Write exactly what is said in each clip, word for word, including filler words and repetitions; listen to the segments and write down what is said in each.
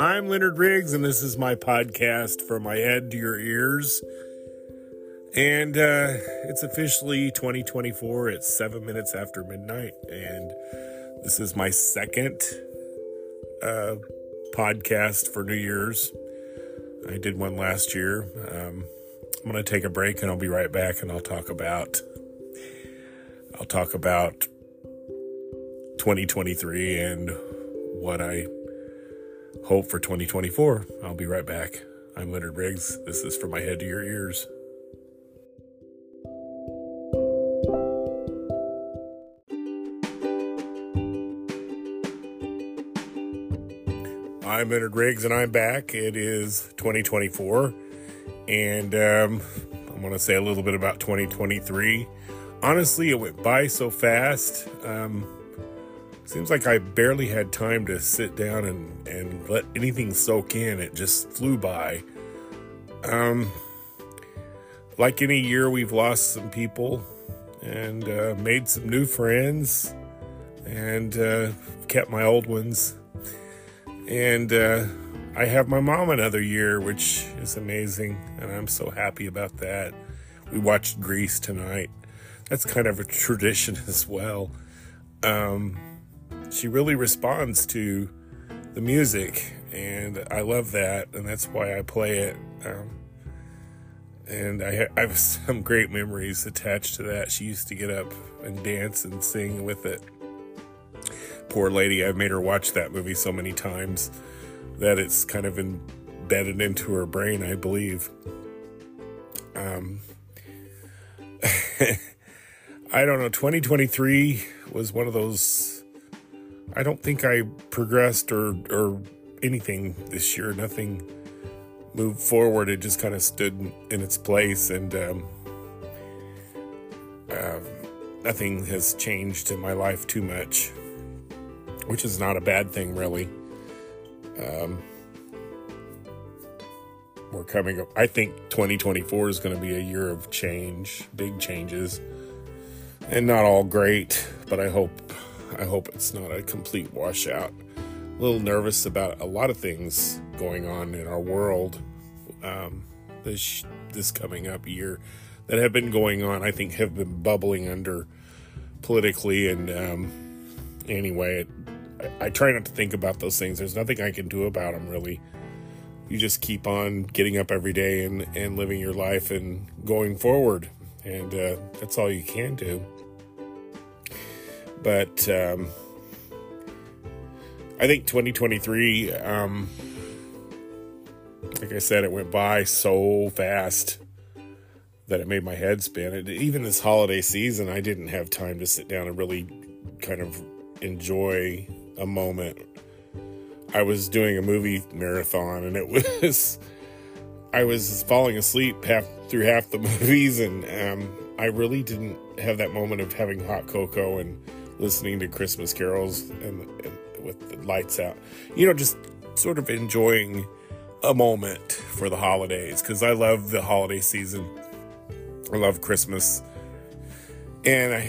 I'm Leonard Riggs, and this is my podcast from my head to your ears. And uh, it's officially twenty twenty-four. It's seven minutes after midnight, and this is my second uh, podcast for New Year's. I did one last year. Um, I'm going to take a break, and I'll be right back, and I'll talk about I'll talk about twenty twenty-three and what I hope for twenty twenty-four. I'll be right back. I'm Leonard Riggs. This is from my head to your ears. I'm Leonard Riggs, and I'm back. It is twenty twenty-four, and um, I want to say a little bit about twenty twenty-three. Honestly, it went by so fast. Um, Seems like I barely had time to sit down and, and let anything soak in. It just flew by. Um, like any year, we've lost some people and uh, made some new friends and uh, kept my old ones. And uh, I have my mom another year, which is amazing, and I'm so happy about that. We watched Grease tonight. That's kind of a tradition as well. Um... She really responds to the music, and I love that, and that's why I play it. Um, and I, ha- I have some great memories attached to that. She used to get up and dance and sing with it. Poor lady, I've made her watch that movie so many times that it's kind of embedded into her brain, I believe. Um, I don't know, twenty twenty-three was one of those... I don't think I progressed or, or anything this year. Nothing moved forward. It just kind of stood in its place, and um, uh, nothing has changed in my life too much, which is not a bad thing, really. Um, we're coming up. I think twenty twenty-four is going to be a year of change, big changes, and not all great, but I hope... I hope it's not a complete washout. A little nervous about a lot of things going on in our world um, this this coming up year that have been going on, I think have been bubbling under politically. And um, anyway, it, I, I try not to think about those things. There's nothing I can do about them, really. You just keep on getting up every day and, and living your life and going forward. And uh, that's all you can do. But um, I think twenty twenty-three, um, like I said, it went by so fast that it made my head spin. It, even this holiday season, I didn't have time to sit down and really kind of enjoy a moment. I was doing a movie marathon, and it was, I was falling asleep half through half the movies, and um, I really didn't have that moment of having hot cocoa and listening to Christmas carols and, and with the lights out, you know, just sort of enjoying a moment for the holidays. Cause I love the holiday season. I love Christmas, and I,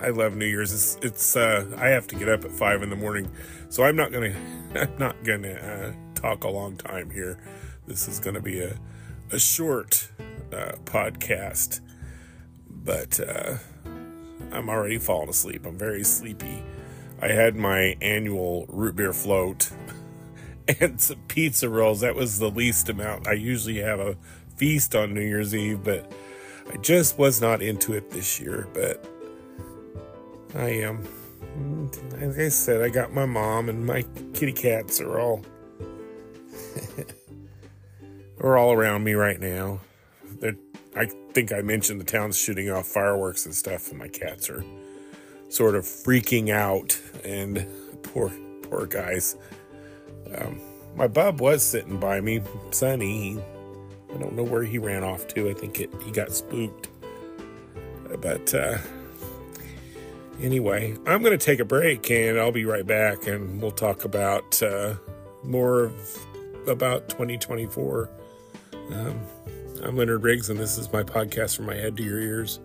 I love New Year's. It's, it's uh, I have to get up at five in the morning, so I'm not going to, I'm not going to uh, talk a long time here. This is going to be a, a short uh, podcast. But uh, I'm already falling asleep. I'm very sleepy. I had my annual root beer float and some pizza rolls. That was the least amount. I usually have a feast on New Year's Eve, but I just was not into it this year. But I am. Um, like I said, I got my mom, and my kitty cats are all are all around me right now. They're I think I mentioned the town's shooting off fireworks and stuff, and my cats are sort of freaking out, and poor, poor guys. Um, my bub was sitting by me, Sonny. I don't know where he ran off to. I think it, he got spooked. But uh, anyway, I'm going to take a break, and I'll be right back, and we'll talk about uh, more of, about twenty twenty-four. Um I'm Leonard Riggs, and this is my podcast from my head to your ears.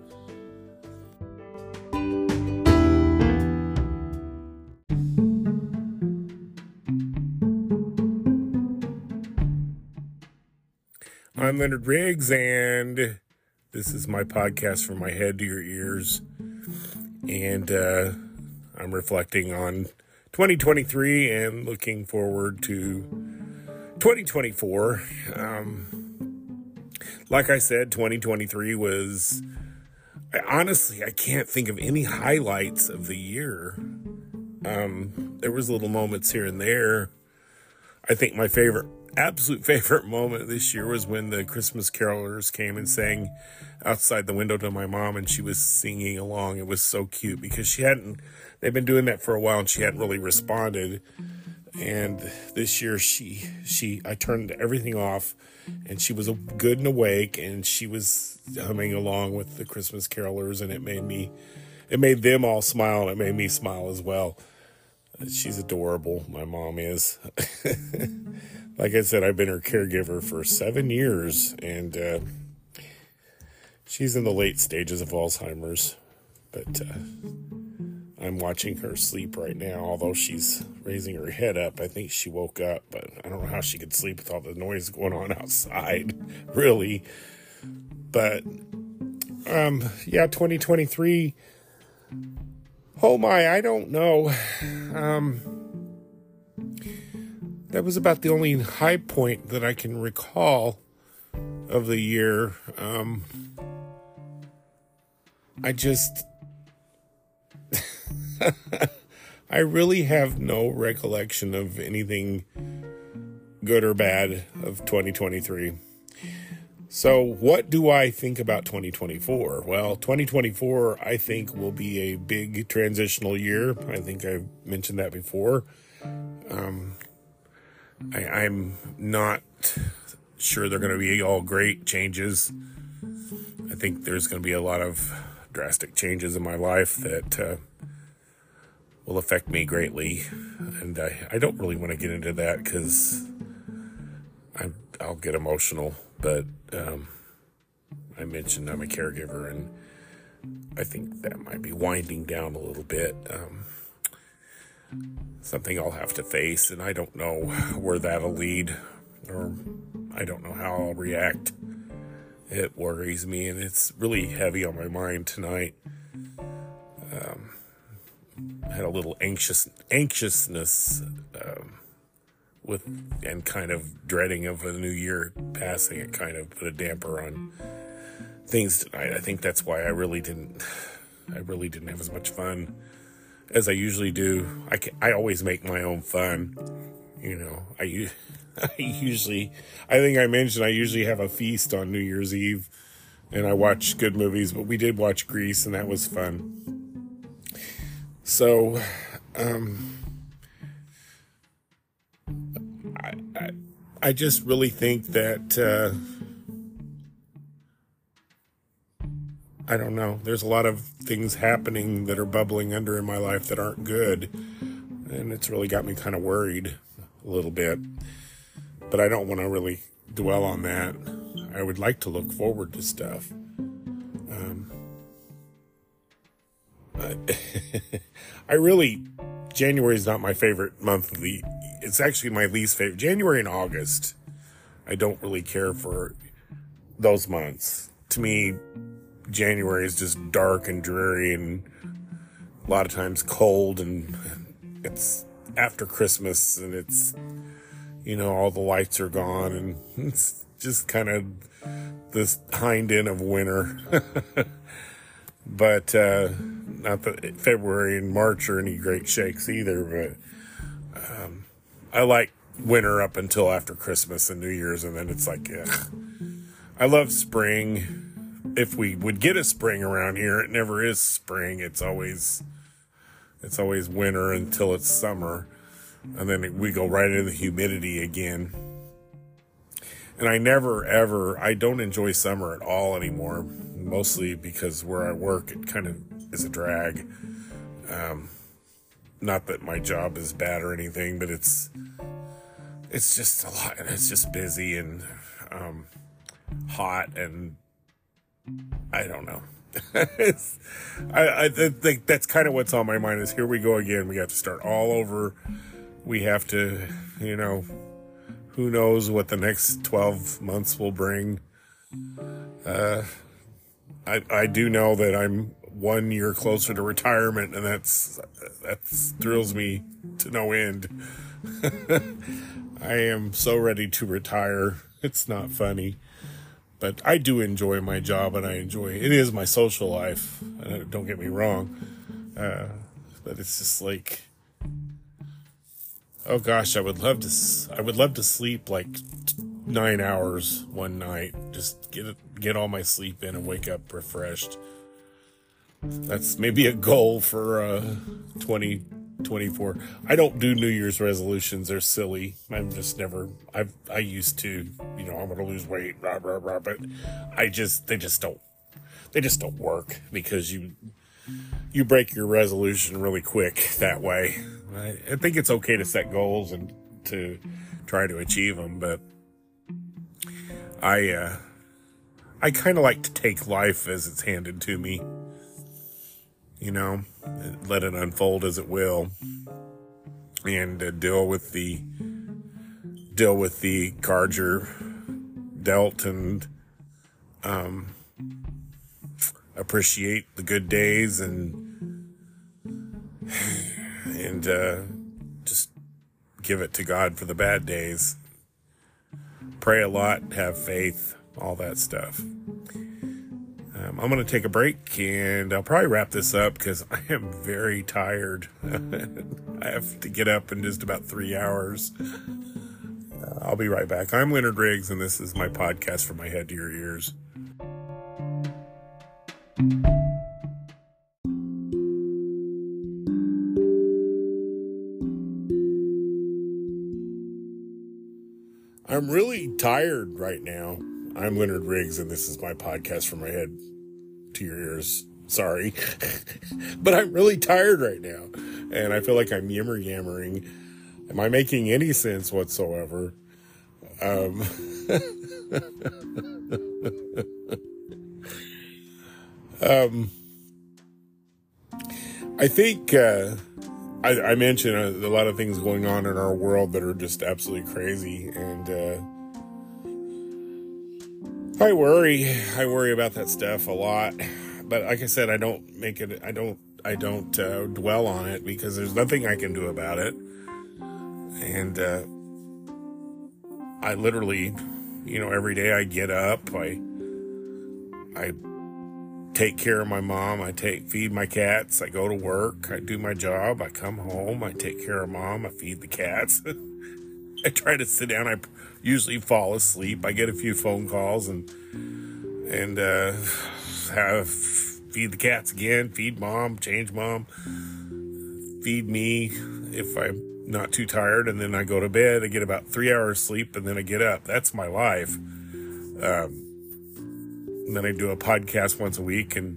I'm Leonard Riggs, and this is my podcast from my head to your ears. And uh, I'm reflecting on twenty twenty-three and looking forward to twenty twenty-four. Um, like I said, twenty twenty-three was... I, honestly, I can't think of any highlights of the year. Um, there was little moments here and there. I think my favorite... absolute favorite moment this year was when the Christmas carolers came and sang outside the window to my mom, and she was singing along. It was so cute because she hadn't, they've been doing that for a while, and she hadn't really responded. And this year she, she, I turned everything off, and she was good and awake, and she was humming along with the Christmas carolers, and it made me, it made them all smile, and it made me smile as well. She's adorable. My mom is. Like I said, I've been her caregiver for seven years, and uh, she's in the late stages of Alzheimer's, but uh, I'm watching her sleep right now, although she's raising her head up. I think she woke up, but I don't know how she could sleep with all the noise going on outside, really. But, um, yeah, twenty twenty-three, oh my, I don't know, um... that was about the only high point that I can recall of the year. Um, I just, I really have no recollection of anything good or bad of twenty twenty-three. So what do I think about twenty twenty-four? Well, twenty twenty-four, I think, will be a big transitional year. I think I've mentioned that before. Um, I, I'm not sure they're going to be all great changes. I think there's going to be a lot of drastic changes in my life that uh, will affect me greatly. And I, I don't really want to get into that because I'll get emotional. But um, I mentioned I'm a caregiver, and I think that might be winding down a little bit. Um Something I'll have to face, and I don't know where that'll lead, or I don't know how I'll react. It worries me, and it's really heavy on my mind tonight. Um, I had a little anxious anxiousness um, with, and kind of dreading of a new year passing. It kind of put a damper on things tonight. I think that's why I really didn't. I really didn't have as much fun as I usually do. I, can, I always make my own fun. You know, I, I usually, I think I mentioned I usually have a feast on New Year's Eve, and I watch good movies, but we did watch Grease, and that was fun. So, um, I, I, I just really think that, uh, I don't know. There's a lot of things happening that are bubbling under in my life that aren't good, and it's really got me kind of worried a little bit. But I don't want to really dwell on that. I would like to look forward to stuff. Um, I, I really, January is not my favorite month of the. It's actually my least favorite. January and August, I don't really care for those months. To me, January is just dark and dreary, and a lot of times cold, and it's after Christmas, and it's, you know, all the lights are gone, and it's just kind of this hind end of winter. But uh, not that February and March are any great shakes either, but um, I like winter up until after Christmas and New Year's, and then it's like, yeah. I love spring. If we would get a spring around here, it never is spring. It's always, it's always winter until it's summer. And then we go right into the humidity again. And I never, ever, I don't enjoy summer at all anymore. Mostly because where I work, it kind of is a drag. Um, not that my job is bad or anything, but it's, it's just a lot. And it's just busy and um, hot, and I don't know. it's, I, I think that's kind of what's on my mind is here we go again. We have to start all over. We have to, you know, Who knows what the next twelve months will bring. Uh, I I do know that I'm one year closer to retirement, and that's that thrills me to no end. I am so ready to retire. It's not funny. But I do enjoy my job, and I enjoy it. It is my social life. Uh, don't get me wrong. Uh, but it's just like, oh gosh, I would love to. I would love to sleep like nine hours one night. Just get get all my sleep in and wake up refreshed. That's maybe a goal for uh, twenty twenty-four. I don't do New Year's resolutions. They're silly. I'm just never. I I used to. You know, I'm gonna lose weight. Blah blah blah. But I just they just don't. They just don't work because you. You break your resolution really quick that way. I, I think it's okay to set goals and to try to achieve them, but I uh, I kind of like to take life as it's handed to me. You know, let it unfold as it will, and uh, deal with the deal with the cards you're dealt, and um. appreciate the good days and and uh, just give it to God for the bad days. Pray a lot, have faith, all that stuff. Um, I'm going to take a break, and I'll probably wrap this up because I am very tired. I have to get up in just about three hours. Uh, I'll be right back. I'm Leonard Riggs, and this is my podcast from my head to your ears. I'm really tired right now. I'm Leonard Riggs, and this is my podcast from my head to your ears. Sorry. But I'm really tired right now, and I feel like I'm yammer-yammering. Am I making any sense whatsoever? Um... Um, I think, uh, I, I mentioned a, a lot of things going on in our world that are just absolutely crazy. And, uh, I worry, I worry about that stuff a lot, but like I said, I don't make it, I don't, I don't, uh, dwell on it because there's nothing I can do about it. And, uh, I literally, you know, every day I get up, I, I, take care of my mom, I take feed my cats, I go to work, I do my job, I come home, I take care of mom, I feed the cats. I try to sit down, I usually fall asleep, I get a few phone calls and and uh, have, feed the cats again, feed mom, change mom, feed me if I'm not too tired, and then I go to bed, I get about three hours sleep, and then I get up. That's my life. Um And then I do a podcast once a week, and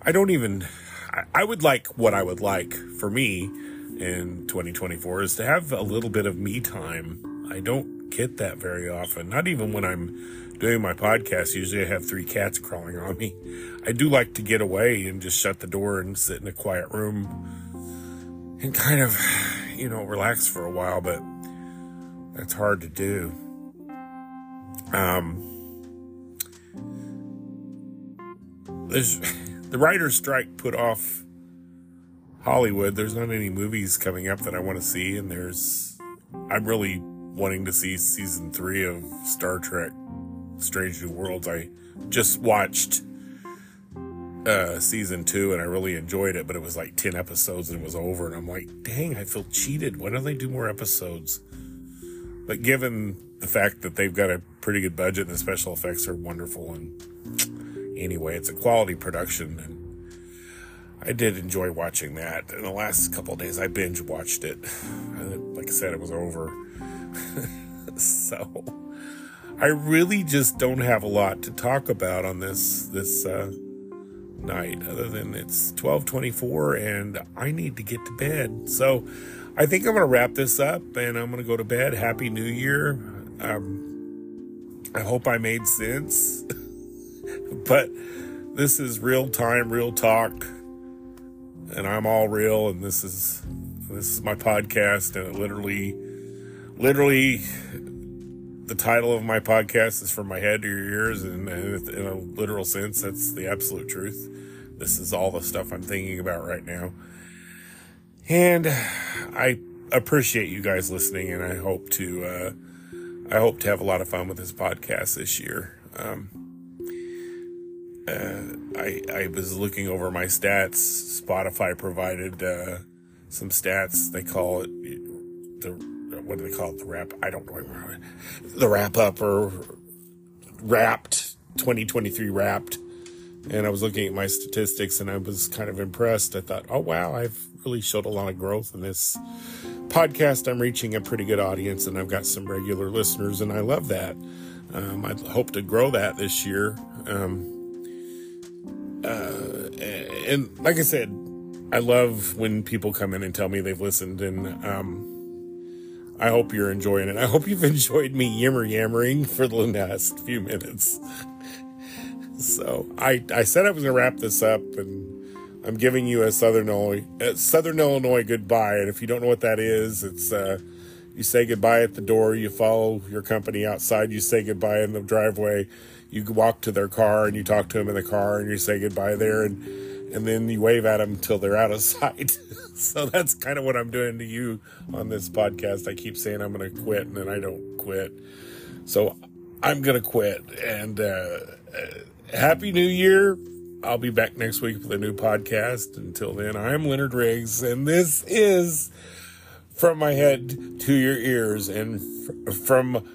I don't even, I, I would like what I would like for me in twenty twenty-four is to have a little bit of me time. I don't get that very often. Not even when I'm doing my podcast. Usually I have three cats crawling on me. I do like to get away and just shut the door and sit in a quiet room and kind of, you know, relax for a while, but that's hard to do. Um, There's, the writer's strike put off Hollywood. There's not any movies coming up that I want to see, and there's I'm really wanting to see season three of Star Trek: Strange New Worlds. I just watched uh, season two, and I really enjoyed it, but it was like ten episodes, and it was over, and I'm like, dang, I feel cheated. Why don't they do more episodes? But given the fact that they've got a pretty good budget, and the special effects are wonderful, and anyway, it's a quality production, and I did enjoy watching that. In the last couple of days, I binge watched it. Like I said, it was over. So, I really just don't have a lot to talk about on this this uh, night, other than it's twelve twenty-four, and I need to get to bed. So, I think I'm going to wrap this up, and I'm going to go to bed. Happy New Year. Um, I hope I made sense. But this is real time, real talk, and I'm all real, and this is this is my podcast, and it literally literally the title of my podcast is from my head to your ears, and, and in a literal sense, that's the absolute truth. This is all the stuff I'm thinking about right now. And I appreciate you guys listening, and I hope to, uh, I hope to have a lot of fun with this podcast this year. Um, uh, I, I was looking over my stats. Spotify provided, uh, some stats. They call it the, what do they call it? The wrap, I don't know, the wrap up or wrapped, twenty twenty-three wrapped. And I was looking at my statistics, and I was kind of impressed. I thought, oh, wow, I've really showed a lot of growth in this podcast. I'm reaching a pretty good audience, and I've got some regular listeners, and I love that. Um, I hope to grow that this year. Um, uh, and like I said, I love when people come in and tell me they've listened, and um, I hope you're enjoying it. I hope you've enjoyed me yammer-yammering for the last few minutes. So I, I said I was going to wrap this up, and I'm giving you a Southern Illinois, a Southern Illinois goodbye. And if you don't know what that is, it's, uh, you say goodbye at the door. You follow your company outside. You say goodbye in the driveway. You walk to their car, and you talk to them in the car, and you say goodbye there. And, and then you wave at them until they're out of sight. So that's kind of what I'm doing to you on this podcast. I keep saying I'm going to quit, and then I don't quit. So I'm going to quit. And, uh, Happy New Year. I'll be back next week with a new podcast. Until then, I'm Leonard Riggs, and this is From My Head to Your Ears, and fr- from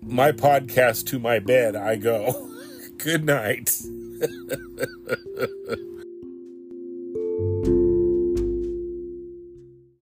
my podcast to my bed, I go. Good night.